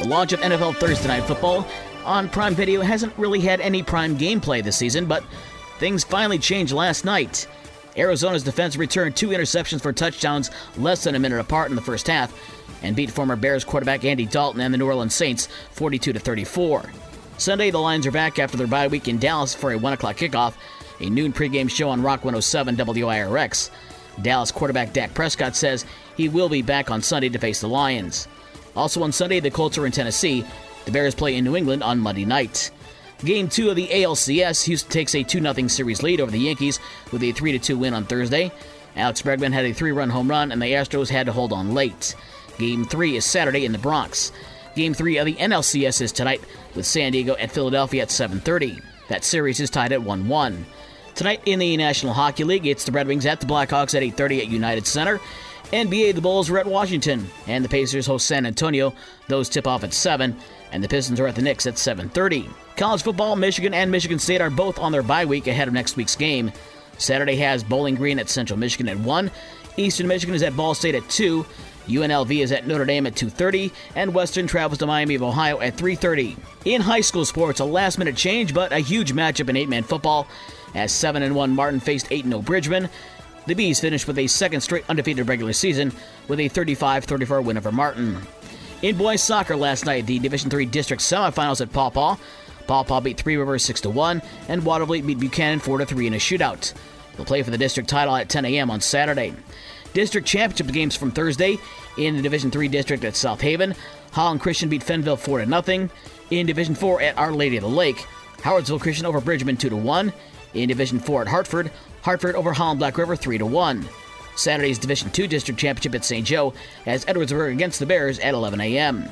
The launch of NFL Thursday Night Football on Prime Video hasn't really had any prime gameplay this season, but things finally changed last night. Arizona's defense returned two interceptions for touchdowns less than a minute apart in the first half and beat former Bears quarterback Andy Dalton and the New Orleans Saints 42-34. Sunday, the Lions are back after their bye week in Dallas for a 1 o'clock kickoff, a noon pregame show on Rock 107 WIRX. Dallas quarterback Dak Prescott says he will be back on Sunday to face the Lions. Also on Sunday, the Colts are in Tennessee. The Bears play in New England on Monday night. Game 2 of the ALCS, Houston takes a 2-0 series lead over the Yankees with a 3-2 win on Thursday. Alex Bregman had a 3-run home run, and the Astros had to hold on late. Game 3 is Saturday in the Bronx. Game 3 of the NLCS is tonight with San Diego at Philadelphia at 7:30. That series is tied at 1-1. Tonight in the National Hockey League, it's the Red Wings at the Blackhawks at 8:30 at United Center. NBA, the Bulls are at Washington, and the Pacers host San Antonio. Those tip off at 7, and the Pistons are at the Knicks at 7:30. College football, Michigan and Michigan State are both on their bye week ahead of next week's game. Saturday has Bowling Green at Central Michigan at 1. Eastern Michigan is at Ball State at 2. UNLV is at Notre Dame at 2:30, and Western travels to Miami of Ohio at 3:30. In high school sports, a last-minute change, but a huge matchup in 8-man football. As 7-1 Martin faced 8-0 Bridgman, the Bees finished with a second straight undefeated regular season with a 35-34 win over Martin. In boys soccer last night, the Division III District Semifinals at Pawpaw. Pawpaw beat Three Rivers 6-1, and Waterville beat Buchanan 4-3 in a shootout. They'll play for the district title at 10 a.m. on Saturday. District championship games from Thursday. In the Division III district at South Haven, Holland Christian beat Fenville 4-0. In Division IV at Our Lady of the Lake, Howardsville Christian over Bridgman 2-1. In Division IV at Hartford, Hartford over Holland Black River 3-1. Saturday's Division II district championship at St. Joe has Edwardsburg against the Bears at 11 a.m.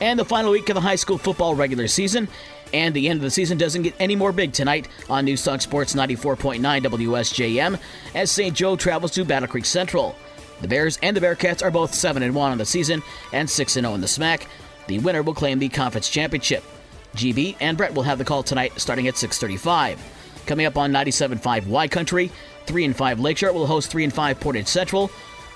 And the final week of the high school football regular season. And the end of the season doesn't get any more big tonight on Newstalk Sports 94.9 WSJM as St. Joe travels to Battle Creek Central. The Bears and the Bearcats are both 7-1 on the season and 6-0 in the SMAC. The winner will claim the conference championship. GB and Brett will have the call tonight starting at 6:35. Coming up on 97.5 Y Country, 3-5 Lakeshore will host 3-5 Portage Central.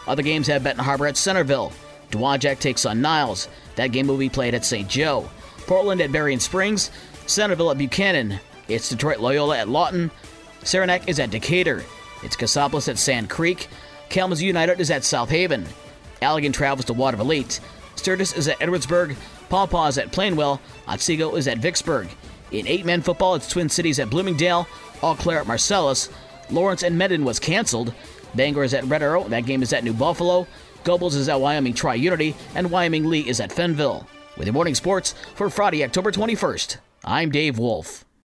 Other games have Benton Harbor at Centerville. Dowagiac takes on Niles. That game will be played at St. Joe. Portland at Berrien Springs, Centerville at Buchanan, it's Detroit Loyola at Lawton, Saranac is at Decatur, it's Cassopolis at Sand Creek, Kalamazoo United is at South Haven, Allegan travels to Waterville, Sturgis is at Edwardsburg, Pawpaw is at Plainwell, Otsego is at Vicksburg. In 8-man football, it's Twin Cities at Bloomingdale, Eau Claire at Marcellus, Lawrence and Medon was canceled, Bangor is at Red Arrow, that game is at New Buffalo, Gobles is at Wyoming Tri-Unity, and Wyoming Lee is at Fenville. With your morning sports for Friday, October 21st, I'm Dave Wolf.